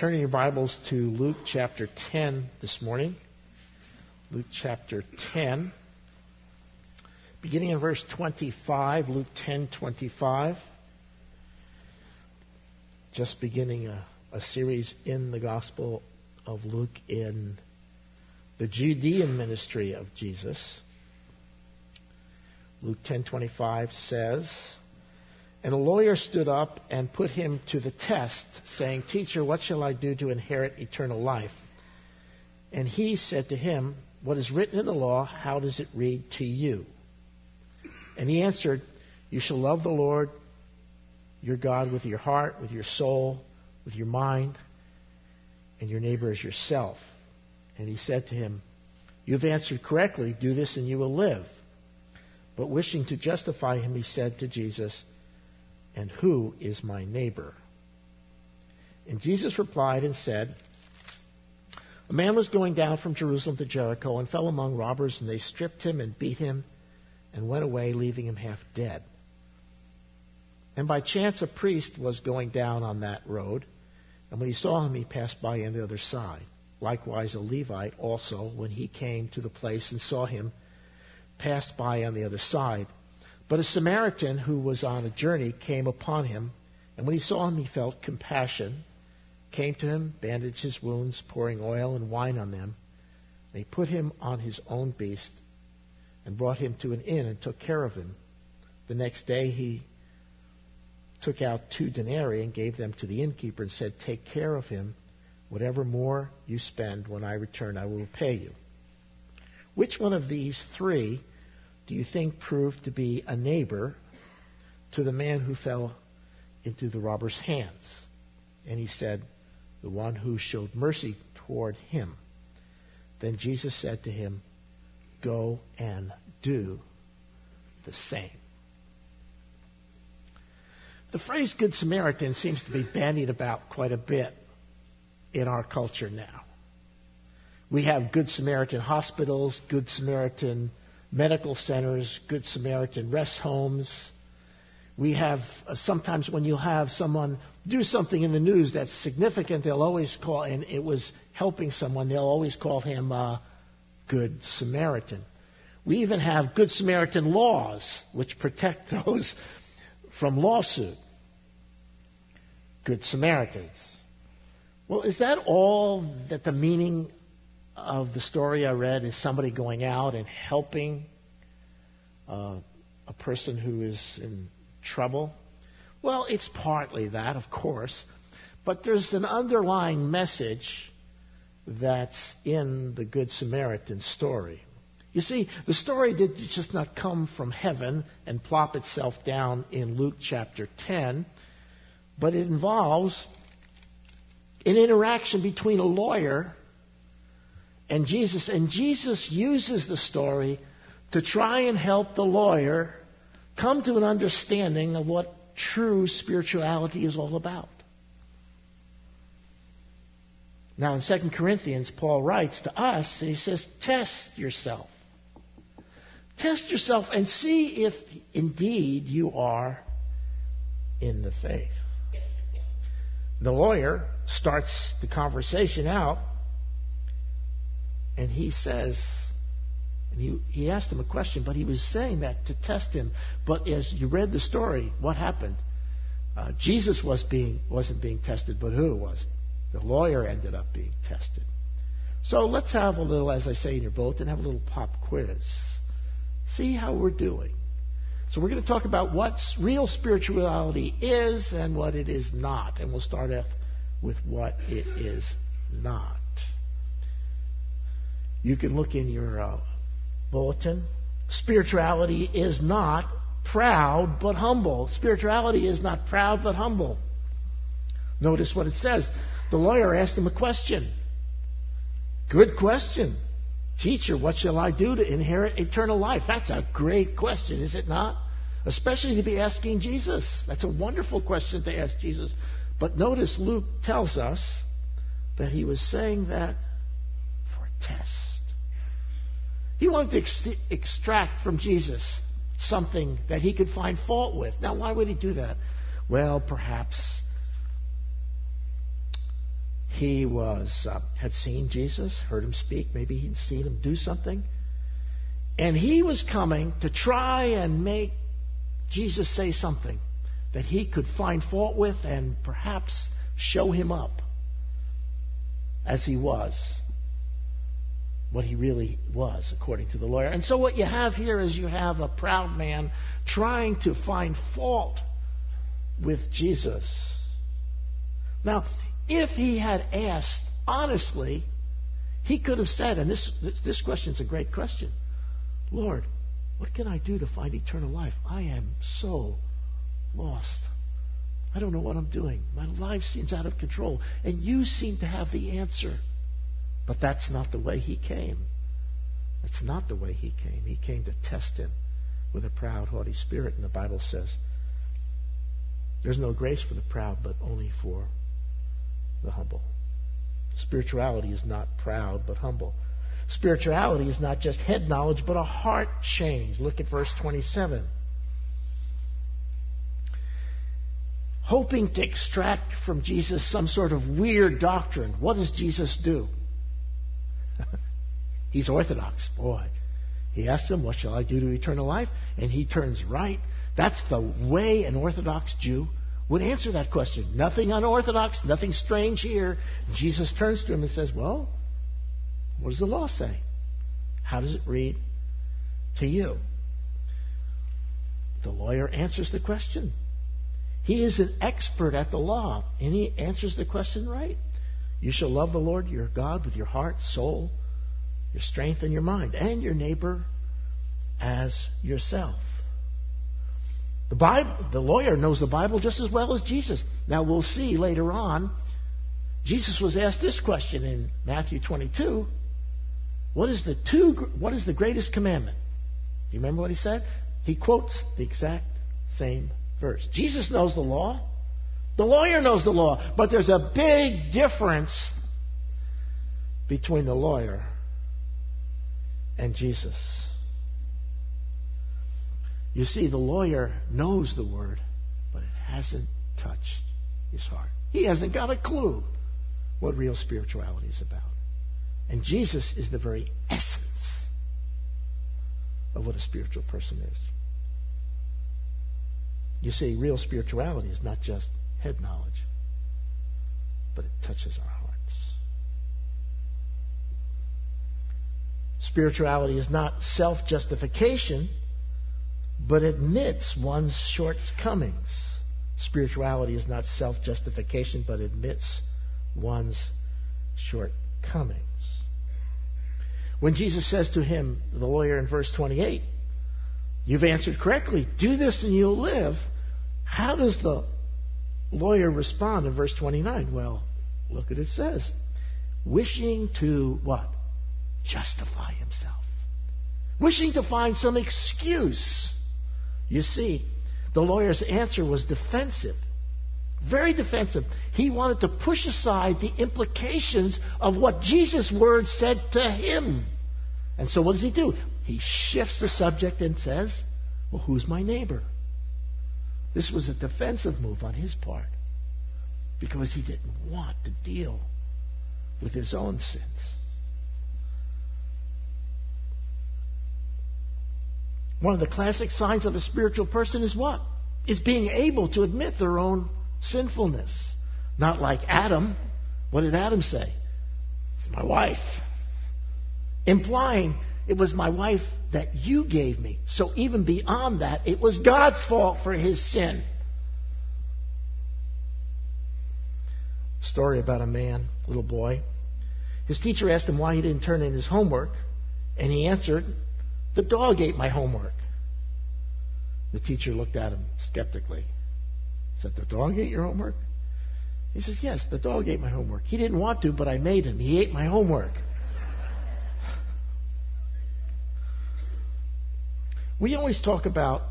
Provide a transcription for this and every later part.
Turn your Bibles to Luke chapter 10 this morning. Luke chapter 10. Beginning in verse 25, Luke 10:25. Just beginning a series in the Gospel of Luke in the Judean ministry of Jesus. Luke 10:25 says, "And a lawyer stood up and put him to the test, saying, 'Teacher, what shall I do to inherit eternal life?' And he said to him, 'What is written in the law, how does it read to you?' And he answered, 'You shall love the Lord your God with your heart, with your soul, with your mind, and your neighbor as yourself.' And he said to him, 'You've answered correctly. Do this and you will live.' But wishing to justify him, he said to Jesus, 'And who is my neighbor?' And Jesus replied and said, 'A man was going down from Jerusalem to Jericho and fell among robbers, and they stripped him and beat him and went away, leaving him half dead. And by chance a priest was going down on that road, and when he saw him, he passed by on the other side. Likewise a Levite also, when he came to the place and saw him, passed by on the other side. But a Samaritan who was on a journey came upon him, and when he saw him, he felt compassion, came to him, bandaged his wounds, pouring oil and wine on them. And he put him on his own beast and brought him to an inn and took care of him. The next day he took out 2 denarii and gave them to the innkeeper and said, 'Take care of him. Whatever more you spend, when I return, I will repay you.' Which one of these 3 do you think proved to be a neighbor to the man who fell into the robber's hands?" And he said, "The one who showed mercy toward him." Then Jesus said to him, "Go and do the same." The phrase Good Samaritan seems to be bandied about quite a bit in our culture now. We have Good Samaritan hospitals, Good Samaritan medical centers, Good Samaritan rest homes. We have, sometimes when you have someone do something in the news that's significant, they'll always call, and it was helping someone, they'll always call him Good Samaritan. We even have Good Samaritan laws, which protect those from lawsuit. Good Samaritans. Well, is that all that the meaning of the story I read is somebody going out and helping a person who is in trouble? Well, it's partly that, of course, but there's an underlying message that's in the Good Samaritan story. You see, the story did just not come from heaven and plop itself down in Luke chapter 10, but it involves an interaction between a lawyer and Jesus. And Jesus uses the story to try and help the lawyer come to an understanding of what true spirituality is all about. Now, in 2 Corinthians, Paul writes to us, and he says, "Test yourself. Test yourself and see if indeed you are in the faith." The lawyer starts the conversation out, and he says, and he asked him a question, but he was saying that to test him. But as you read the story, what happened? Jesus wasn't being tested, but who was? The lawyer ended up being tested. So let's have a little, as I say in your bulletin, have a little pop quiz. See how we're doing. So we're going to talk about what real spirituality is and what it is not. And we'll start off with what it is not. You can look in your bulletin. Spirituality is not proud but humble. Spirituality is not proud but humble. Notice what it says. The lawyer asked him a question. Good question. "Teacher, what shall I do to inherit eternal life?" That's a great question, is it not? Especially to be asking Jesus. That's a wonderful question to ask Jesus. But notice Luke tells us that he was saying that for a test. He wanted to extract from Jesus something that he could find fault with. Now, why would he do that? Well, perhaps He was had seen Jesus, heard him speak. Maybe he'd seen him do something. And he was coming to try and make Jesus say something that he could find fault with and perhaps show him up as he was, what he really was, according to the lawyer. And so what you have here is you have a proud man trying to find fault with Jesus. Now, if he had asked honestly, he could have said, and this question is a great question, Lord, what can I do to find eternal life? I am so lost. I don't know what I'm doing. My life seems out of control. And you seem to have the answer. But that's not the way he came. That's not the way he came. He came to test him with a proud, haughty spirit. And the Bible says, there's no grace for the proud, but only for the humble. Spirituality is not proud, but humble. Spirituality is not just head knowledge, but a heart change. Look at verse 27. Hoping to extract from Jesus some sort of weird doctrine, what does Jesus do? He's orthodox, boy. He asked him, what shall I do to eternal life? And he turns right. That's the way an orthodox Jew would answer that question. Nothing unorthodox, nothing strange here. Jesus turns to him and says, well, what does the law say? How does it read to you? The lawyer answers the question. He is an expert at the law, and he answers the question right. You shall love the Lord your God with your heart, soul, your strength, and your mind, and your neighbor as yourself. The Bible, the lawyer knows the Bible just as well as Jesus. Now, we'll see later on, Jesus was asked this question in Matthew 22. What is the greatest commandment? Do you remember what he said? He quotes the exact same verse. Jesus knows the law. The lawyer knows the law. But there's a big difference between the lawyer and Jesus. You see, the lawyer knows the word, but it hasn't touched his heart. He hasn't got a clue what real spirituality is about. And Jesus is the very essence of what a spiritual person is. You see, real spirituality is not just head knowledge, but it touches our hearts. Spirituality is not self-justification, but admits one's shortcomings. Spirituality is not self-justification, but admits one's shortcomings. When Jesus says to him, the lawyer in verse 28, you've answered correctly, do this and you'll live. How does the lawyer respond in verse 29? Well, look what it says. Wishing to what? Justify himself. Wishing to find some excuse. You see, the lawyer's answer was defensive, very defensive. He wanted to push aside the implications of what Jesus' words said to him. And so what does he do? He shifts the subject and says, well, who's my neighbor? This was a defensive move on his part because he didn't want to deal with his own sins. One of the classic signs of a spiritual person is what? Is being able to admit their own sinfulness. Not like Adam. What did Adam say? It's my wife. Implying it was my wife that you gave me. So even beyond that, it was God's fault for his sin. A story about a man, a little boy. His teacher asked him why he didn't turn in his homework. And he answered, the dog ate my homework. The teacher looked at him skeptically. Said, the dog ate your homework? He says, yes, the dog ate my homework. He didn't want to, but I made him. He ate my homework. We always talk about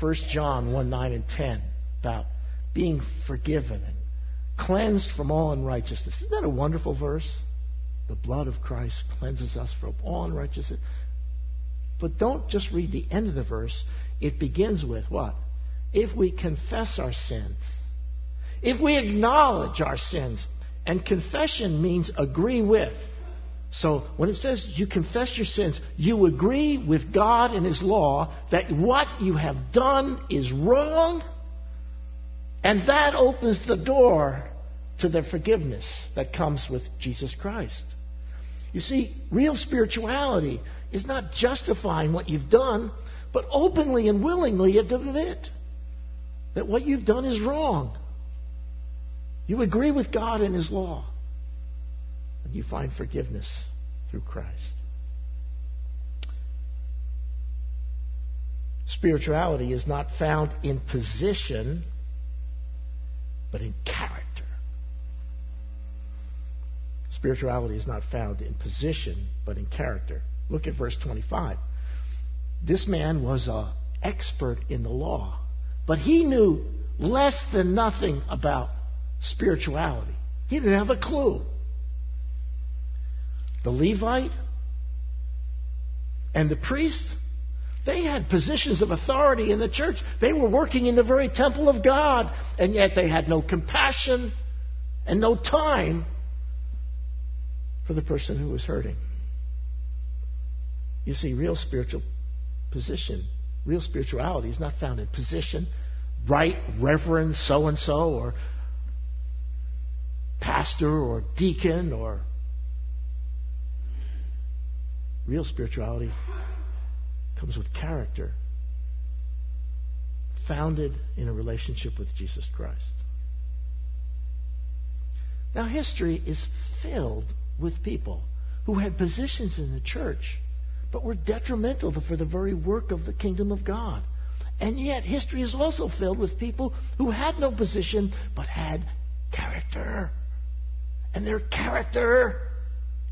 1 John 1, 9, and 10, about being forgiven and cleansed from all unrighteousness. Isn't that a wonderful verse? The blood of Christ cleanses us from all unrighteousness. But don't just read the end of the verse. It begins with what? If we confess our sins, if we acknowledge our sins, And confession means agree with. So when it says you confess your sins, you agree with God and His law that what you have done is wrong, and that opens the door to the forgiveness that comes with Jesus Christ. You see, real spirituality is not justifying what you've done, but openly and willingly admit that what you've done is wrong. You agree with God and His law, and you find forgiveness through Christ. Spirituality is not found in position, but in character. Spirituality is not found in position, but in character. Look at verse 25. This man was an expert in the law, but he knew less than nothing about spirituality. He didn't have a clue. The Levite and the priest, they had positions of authority in the church. They were working in the very temple of God, and yet they had no compassion and no time for the person who was hurting. You see, real spirituality is not found in position, right, reverend so-and-so, or pastor, or deacon, or... Real spirituality comes with character, founded in a relationship with Jesus Christ. Now, history is filled with people who had positions in the church but were detrimental for the very work of the kingdom of God. And yet history is also filled with people who had no position but had character. And their character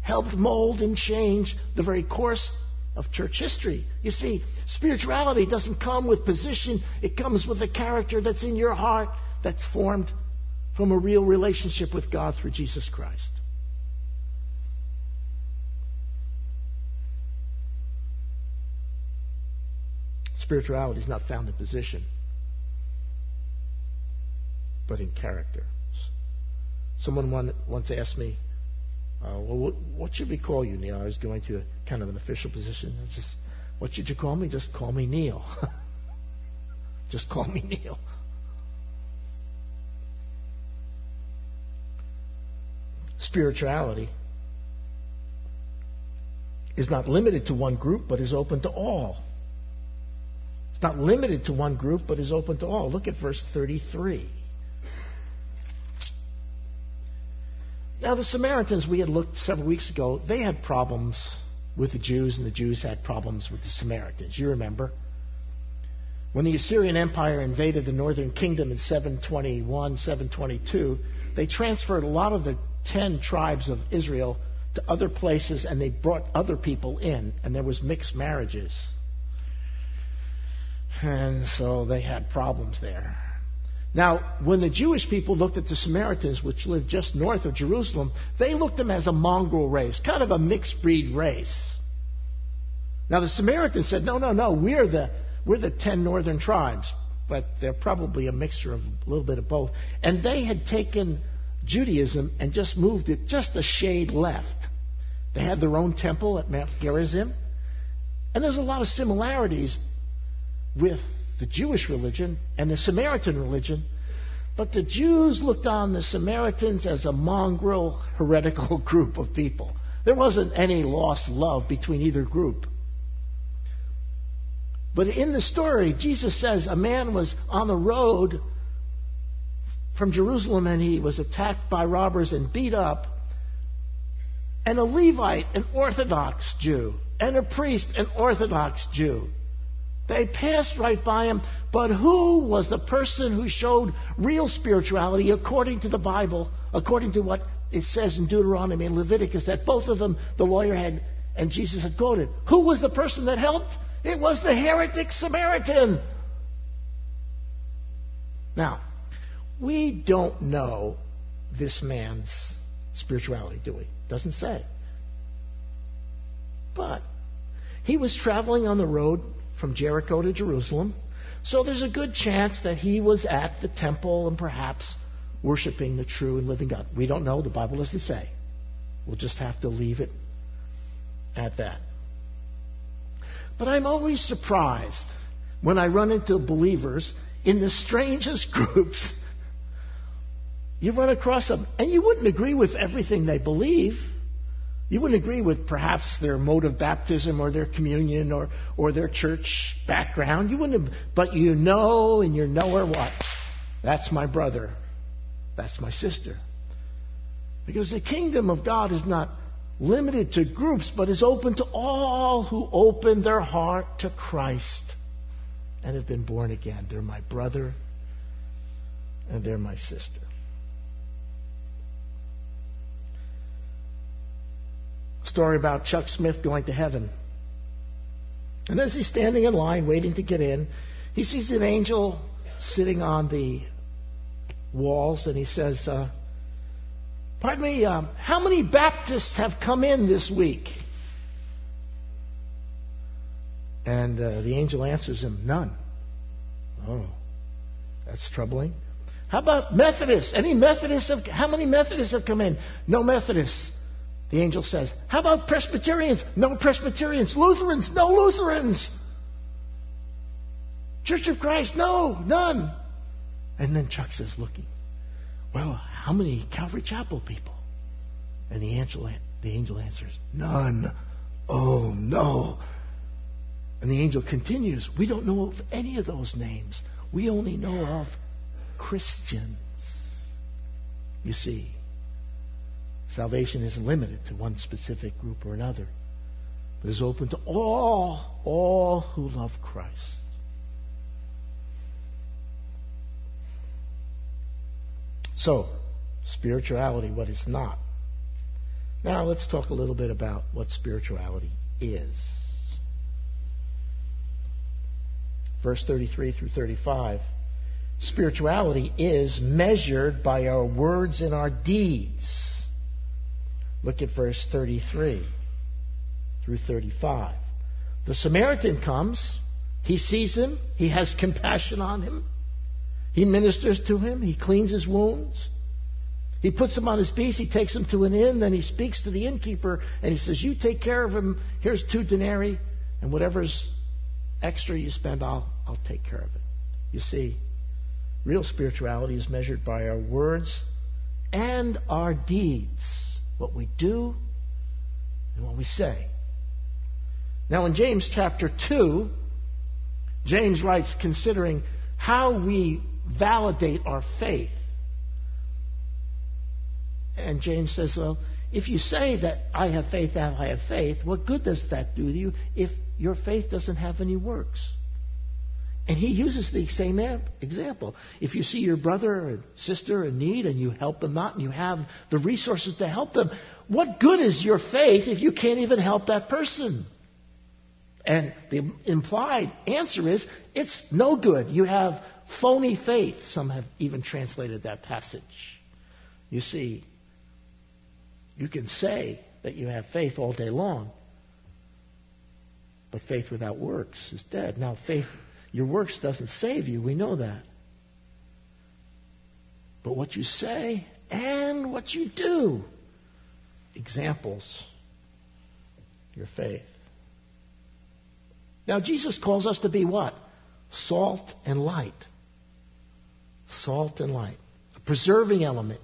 helped mold and change the very course of church history. You see, spirituality doesn't come with position. It comes with a character that's in your heart, that's formed from a real relationship with God through Jesus Christ. Spirituality is not found in position, but in character. Someone once asked me, well, what should we call you, Neil? I was going to kind of an official position. Just, what should you call me? Just call me Neil. Just call me Neil. Spirituality is not limited to one group, but is open to all. It's not limited to one group, but is open to all. Look at verse 33. Now, the Samaritans, we had looked several weeks ago, they had problems with the Jews, and the Jews had problems with the Samaritans. You remember? When the Assyrian Empire invaded the Northern Kingdom in 721, 722, they transferred a lot of the 10 tribes of Israel to other places, and they brought other people in, and there was mixed marriages. And so they had problems there. Now, when the Jewish people looked at the Samaritans, which lived just north of Jerusalem, they looked at them as a mongrel race, kind of a mixed breed race. Now, the Samaritans said, no, we're the 10 northern tribes, but they're probably a mixture of a little bit of both. And they had taken Judaism and just moved it just a shade left. They had their own temple at Mount Gerizim, and there's a lot of similarities with the Jewish religion and the Samaritan religion, but the Jews looked on the Samaritans as a mongrel, heretical group of people. There wasn't any lost love between either group. But in the story, Jesus says a man was on the road from Jerusalem, and he was attacked by robbers and beat up. And a Levite, an Orthodox Jew, and a priest, an Orthodox Jew, they passed right by him, but who was the person who showed real spirituality according to the Bible, according to what it says in Deuteronomy and Leviticus, that both of them, the lawyer had and Jesus had quoted? Who was the person that helped? It was the heretic Samaritan. Now, we don't know this man's spirituality, do we? Doesn't say. But he was traveling on the road from Jericho to Jerusalem. So there's a good chance that he was at the temple and perhaps worshiping the true and living God? We don't know. The Bible doesn't say. We'll just have to leave it at that. But I'm always surprised when I run into believers in the strangest groups. You run across them, and you wouldn't agree with everything they believe. You wouldn't agree with perhaps their mode of baptism or their communion or their church background. You wouldn't, but you know, and you know or what? That's my brother. That's my sister. Because the kingdom of God is not limited to groups, but is open to all who open their heart to Christ and have been born again. They're my brother and they're my sister. Story about Chuck Smith going to heaven. And as he's standing in line waiting to get in, he sees an angel sitting on the walls, and he says, pardon me, how many Baptists have come in this week? And the angel answers him, none. Oh, that's troubling. How about Methodists? Any Methodists? How many Methodists have come in? No Methodists. The angel says, how about Presbyterians? No Presbyterians. Lutherans? No Lutherans. Church of Christ? No, none. And then Chuck says, looking, well, how many Calvary Chapel people? And the angel answers, none. Oh, no. And the angel continues, we don't know of any of those names. We only know of Christians. You see, salvation isn't limited to one specific group or another, but is open to all who love Christ. So, spirituality, what it's not. Now, let's talk a little bit about what spirituality is. Verse 33 through 35. Spirituality is measured by our words and our deeds. Look at verse 33 through 35. The Samaritan comes. He sees him. He has compassion on him. He ministers to him. He cleans his wounds. He puts him on his beast. He takes him to an inn. Then he speaks to the innkeeper, and he says, you take care of him. Here's 2 denarii, and whatever's extra you spend, I'll take care of it. You see, real spirituality is measured by our words and our deeds. What we do and what we say. Now in James chapter 2, James writes considering how we validate our faith. And James says, well, if you say that I have faith, what good does that do to you if your faith doesn't have any works? And he uses the same example. If you see your brother or sister in need and you help them out and you have the resources to help them, what good is your faith if you can't even help that person? And the implied answer is, it's no good. You have phony faith. Some have even translated that passage. You see, you can say that you have faith all day long, but faith without works is dead. Now, faith... your works doesn't save you. We know that. But what you say and what you do, examples, your faith. Now, Jesus calls us to be what? Salt and light. Salt and light. A preserving element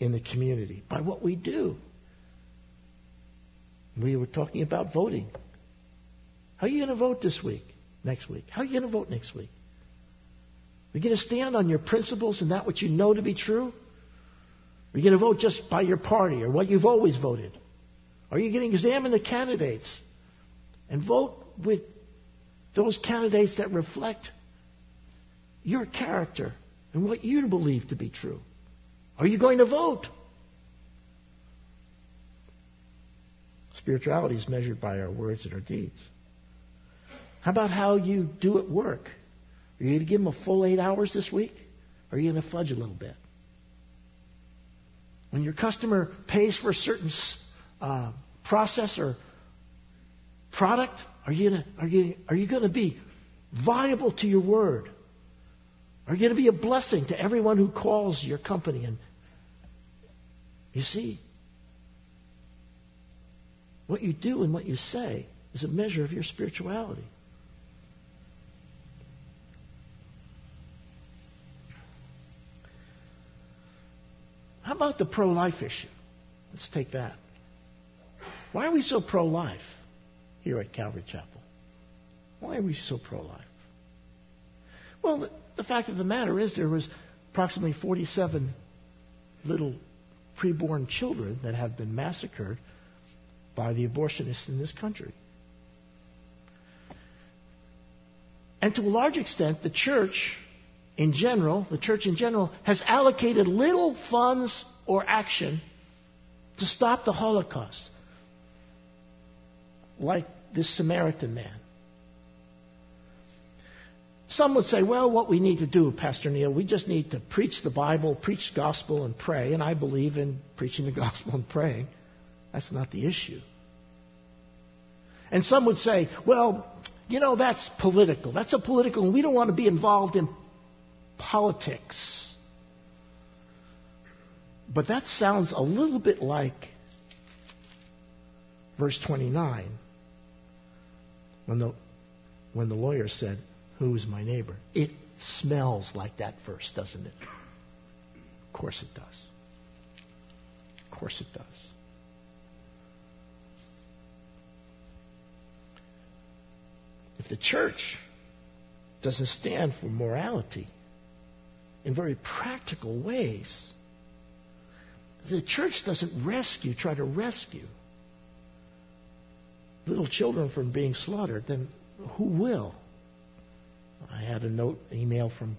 in the community by what we do. We were talking about voting. How are you going to vote this week? Next week? How are you going to vote next week? Are you going to stand on your principles and that which you know to be true? Are you going to vote just by your party or what you've always voted? Are you going to examine the candidates and vote with those candidates that reflect your character and what you believe to be true? Are you going to vote? Spirituality is measured by our words and our deeds. How about how you do at work? Are you going to give them a full 8 hours this week? Or are you going to fudge a little bit? When your customer pays for a certain process or product, are you going to be viable to your word? are going to be a blessing to everyone who calls your company. And you see, what you do and what you say is a measure of your spirituality. How about the pro-life issue? Let's take that. Why are we so pro-life here at Calvary Chapel? Why are we so pro-life? Well, the fact of the matter is there was approximately 47 little preborn children that have been massacred by the abortionists in this country. And to a large extent, the church in general has allocated little funds or action to stop the Holocaust. Like this Samaritan man. Some would say, well, what we need to do, Pastor Neil, we just need to preach the Bible, preach gospel, and pray. And I believe in preaching the gospel and praying. That's not the issue. And some would say, well, you know, that's political. That's a political, and we don't want to be involved in politics. But that sounds a little bit like verse 29, when the lawyer said, "Who is my neighbor?" It smells like that verse, doesn't it? Of course it does. Of course it does. If the church doesn't stand for morality in very practical ways, the church doesn't try to rescue little children from being slaughtered, then who will? I had a note, an email from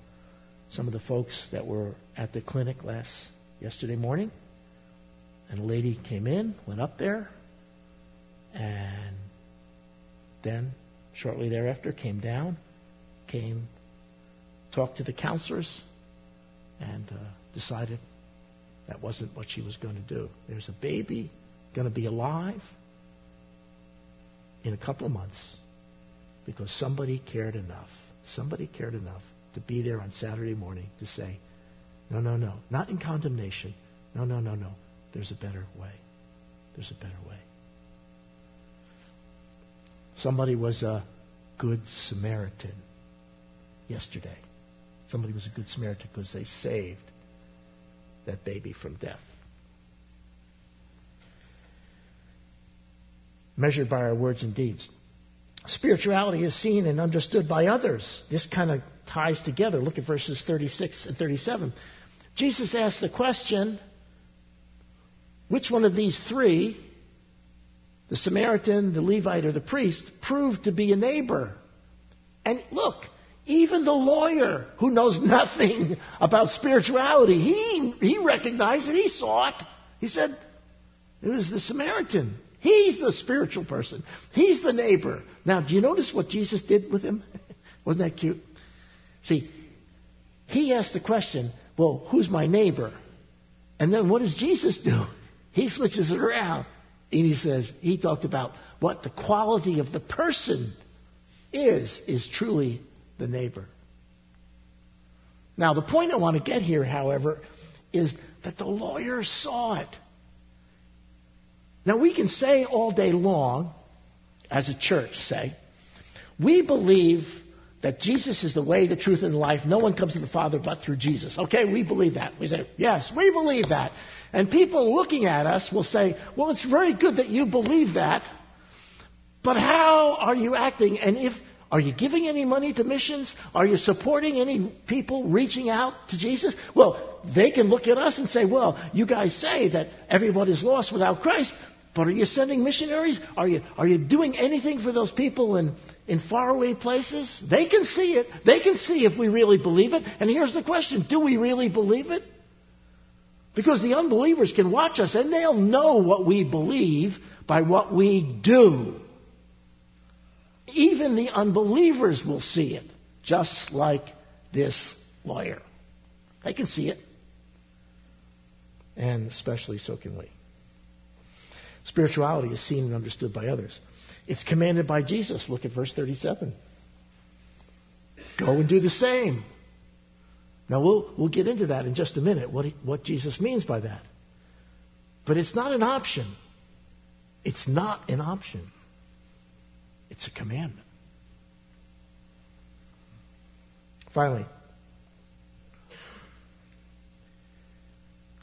some of the folks that were at the clinic yesterday morning, and a lady came in, went up there, and then shortly thereafter came down, talked to the counselors, and decided that wasn't what she was going to do. There's a baby going to be alive in a couple of months because somebody cared enough to be there on Saturday morning to say, no, not in condemnation, no, there's a better way. There's a better way. Somebody was a good Samaritan yesterday. Somebody was a good Samaritan because they saved that baby from death. Measured by our words and deeds. Spirituality is seen and understood by others. This kind of ties together. Look at verses 36 and 37. Jesus asks the question, which one of these three, the Samaritan, the Levite, or the priest, proved to be a neighbor? And look, even the lawyer who knows nothing about spirituality, he recognized it, he saw it. He said, it was the Samaritan. He's the spiritual person. He's the neighbor. Now, do you notice what Jesus did with him? Wasn't that cute? See, he asked the question, well, who's my neighbor? And then what does Jesus do? He switches it around. And he says, he talked about what the quality of the person is truly the neighbor. Now, the point I want to get here, however, is that the lawyer saw it. Now, we can say all day long, as a church, we believe that Jesus is the way, the truth, and the life. No one comes to the Father but through Jesus. Okay, we believe that. We say, yes, we believe that. And people looking at us will say, well, it's very good that you believe that, but how are you acting? And are you giving any money to missions? Are you supporting any people reaching out to Jesus? Well, they can look at us and say, well, you guys say that everybody's lost without Christ, but are you sending missionaries? Are you doing anything for those people in faraway places? They can see it. They can see if we really believe it. And here's the question. Do we really believe it? Because the unbelievers can watch us and they'll know what we believe by what we do. Even the unbelievers will see it, just like this lawyer. They can see it. And especially so can we. Spirituality is seen and understood by others. It's commanded by Jesus. Look at verse 37. Go and do the same. Now, we'll get into that in just a minute, what Jesus means by that. But it's not an option. It's not an option. It's a commandment. Finally,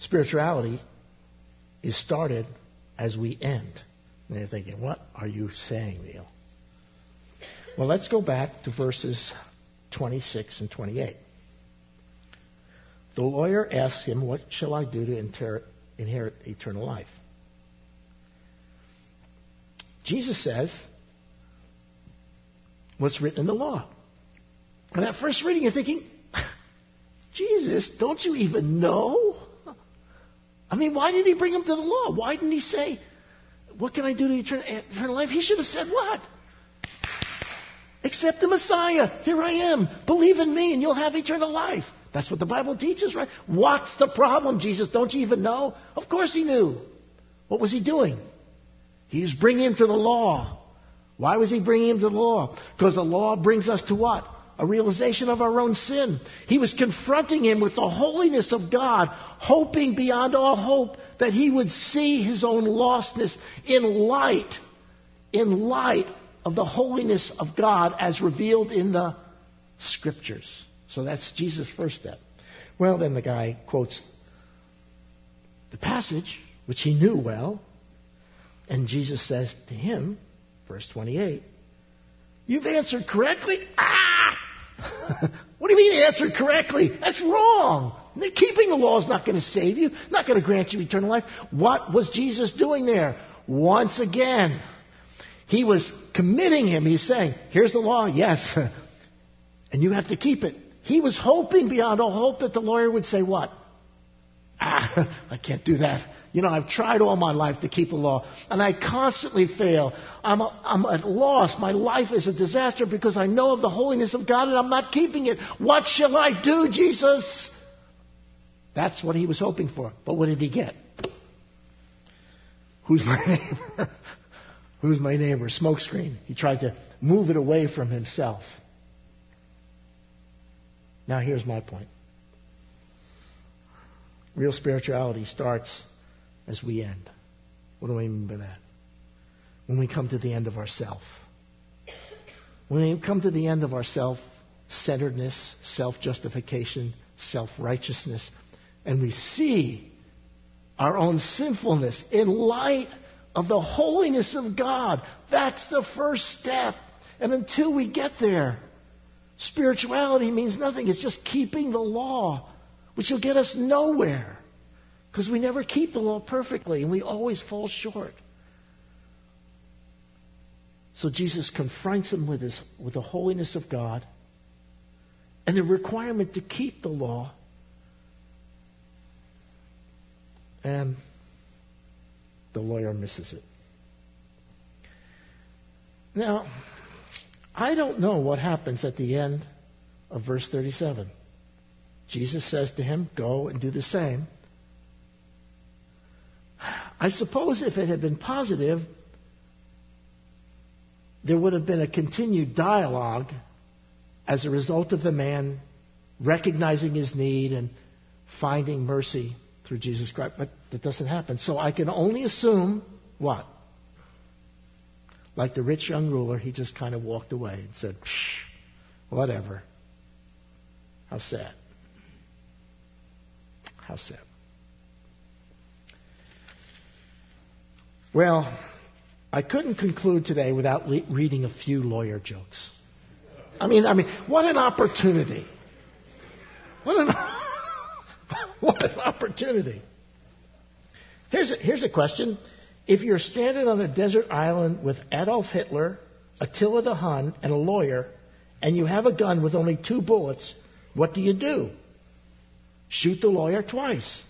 spirituality is started as we end. And you're thinking, what are you saying, Neil? Well, let's go back to verses 26 and 28. The lawyer asks him, what shall I do to inherit eternal life? Jesus says, what's written in the law? And at first reading, you're thinking, Jesus, don't you even know? I mean, why did he bring him to the law? Why didn't he say, what can I do to eternal life? He should have said what? Accept the Messiah. Here I am. Believe in me and you'll have eternal life. That's what the Bible teaches, right? What's the problem, Jesus? Don't you even know? Of course he knew. What was he doing? He was bringing him to the law. Why was he bringing him to the law? Because the law brings us to what? A realization of our own sin. He was confronting him with the holiness of God, hoping beyond all hope that he would see his own lostness in light of the holiness of God as revealed in the Scriptures. So that's Jesus' first step. Well, then the guy quotes the passage, which he knew well, and Jesus says to him, verse 28, you've answered correctly? What do you mean answered correctly? That's wrong. Keeping the law is not going to save you, not going to grant you eternal life. What was Jesus doing there? Once again, he was committing him. He's saying, here's the law, yes, and you have to keep it. He was hoping beyond all hope that the lawyer would say what? I can't do that. You know, I've tried all my life to keep the law, and I constantly fail. I'm at loss. My life is a disaster because I know of the holiness of God, and I'm not keeping it. What shall I do, Jesus? That's what he was hoping for. But what did he get? Who's my neighbor? Who's my neighbor? Smokescreen. He tried to move it away from himself. Now here's my point. Real spirituality starts as we end. What do I mean by that? When we come to the end of ourself. When we come to the end of our self-centeredness, self-justification, self-righteousness, and we see our own sinfulness in light of the holiness of God, that's the first step. And until we get there, spirituality means nothing. It's just keeping the law, which will get us nowhere, because we never keep the law perfectly, and we always fall short. So Jesus confronts him with the holiness of God and the requirement to keep the law. And the lawyer misses it. Now, I don't know what happens at the end of verse 37. Jesus says to him, go and do the same. I suppose if it had been positive, there would have been a continued dialogue as a result of the man recognizing his need and finding mercy through Jesus Christ. But that doesn't happen. So I can only assume what? Like the rich young ruler, he just kind of walked away and said, whatever. How sad. How sad. Well, I couldn't conclude today without reading a few lawyer jokes. I mean, what an opportunity. What an opportunity. Here's a question. If you're stranded on a desert island with Adolf Hitler, Attila the Hun, and a lawyer, and you have a gun with only 2 bullets, what do you do? Shoot the lawyer twice.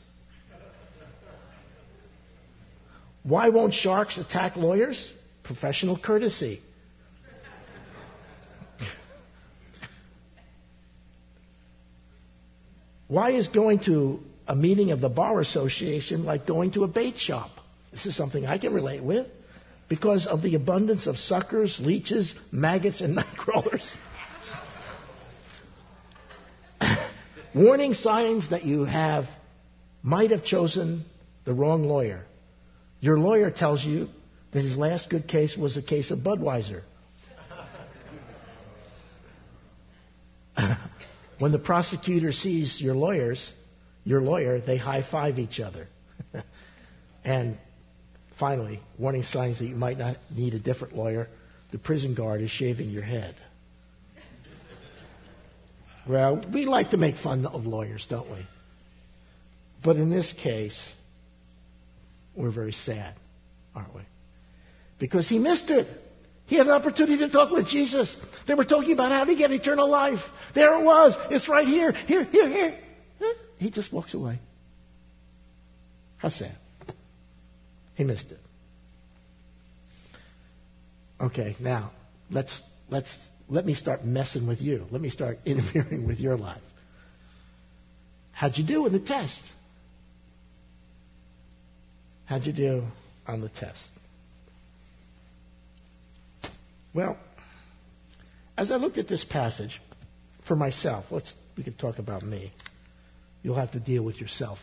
Why won't sharks attack lawyers? Professional courtesy. Why is going to a meeting of the Bar Association like going to a bait shop? This is something I can relate with. Because of the abundance of suckers, leeches, maggots, and night crawlers. warning signs that you have might have chosen the wrong lawyer. Your lawyer tells you that his last good case was a case of Budweiser. When the prosecutor sees your lawyer, they high-five each other. And finally, warning signs that you might not need a different lawyer. The prison guard is shaving your head. Well, we like to make fun of lawyers, don't we? But in this case, we're very sad, aren't we? Because he missed it. He had an opportunity to talk with Jesus. They were talking about how to get eternal life. There it was. It's right here. Here. He just walks away. How sad. He missed it. Okay, now, let me start messing with you. Let me start interfering with your life. How'd you do on the test? How'd you do on the test? Well, as I looked at this passage for myself, we can talk about me. You'll have to deal with yourself.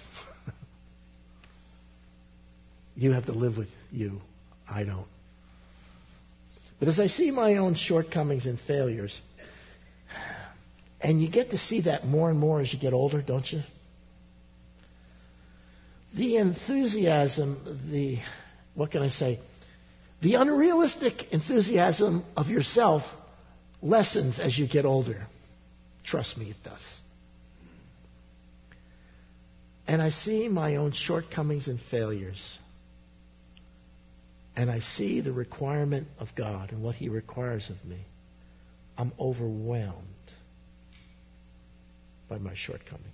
You have to live with you. I don't. But as I see my own shortcomings and failures, and you get to see that more and more as you get older, don't you? The enthusiasm, the unrealistic enthusiasm of yourself lessens as you get older. Trust me, it does. And I see my own shortcomings and failures. And I see the requirement of God and what He requires of me. I'm overwhelmed by my shortcomings.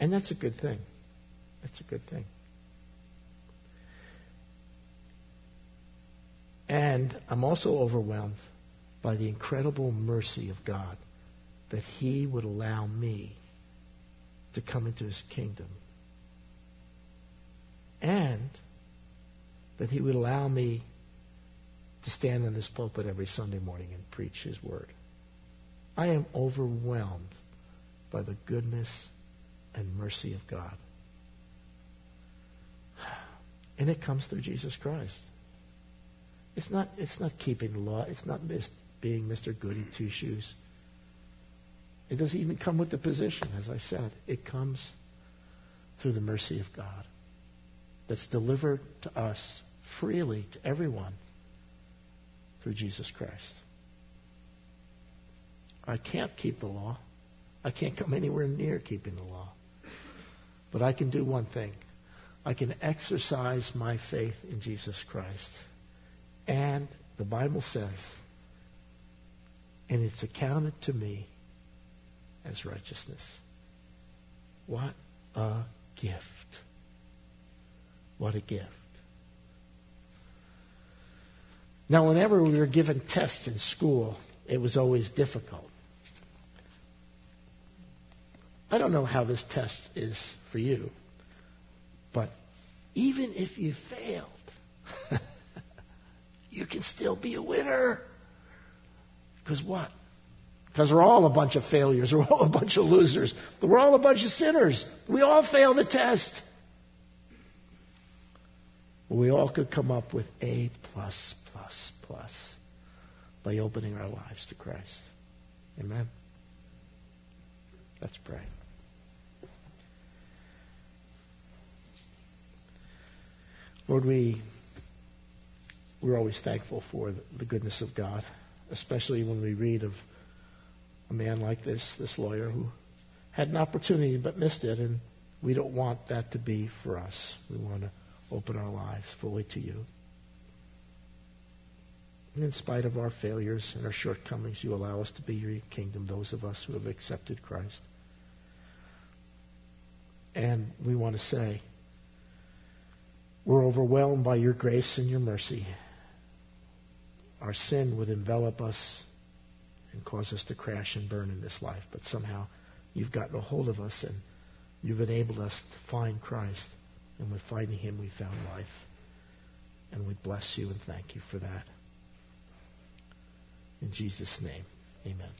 And that's a good thing. That's a good thing. And I'm also overwhelmed by the incredible mercy of God that He would allow me to come into His kingdom. And that He would allow me to stand in this pulpit every Sunday morning and preach His word. I am overwhelmed by the goodness and mercy of God. And it comes through Jesus Christ. It's not keeping the law. It's not being Mr. Goody Two-Shoes. It doesn't even come with the position, as I said. It comes through the mercy of God. That's delivered to us freely, to everyone, through Jesus Christ. I can't keep the law. I can't come anywhere near keeping the law. But I can do one thing. I can exercise my faith in Jesus Christ. And the Bible says, and it's accounted to me as righteousness. What a gift. What a gift. Now, whenever we were given tests in school, it was always difficult. I don't know how this test is for you, but even if you failed, you can still be a winner. Because what? Because we're all a bunch of failures. We're all a bunch of losers. We're all a bunch of sinners. We all fail the test. We all could come up with A+++ by opening our lives to Christ. Amen? Let's pray. Lord, we're always thankful for the goodness of God, especially when we read of a man like this lawyer who had an opportunity but missed it, and we don't want that to be for us. We want to open our lives fully to you. And in spite of our failures and our shortcomings, you allow us to be your kingdom, those of us who have accepted Christ. And we want to say, we're overwhelmed by your grace and your mercy. Our sin would envelop us and cause us to crash and burn in this life. But somehow you've gotten a hold of us and you've enabled us to find Christ. And with finding Him, we found life. And we bless you and thank you for that. In Jesus' name, amen.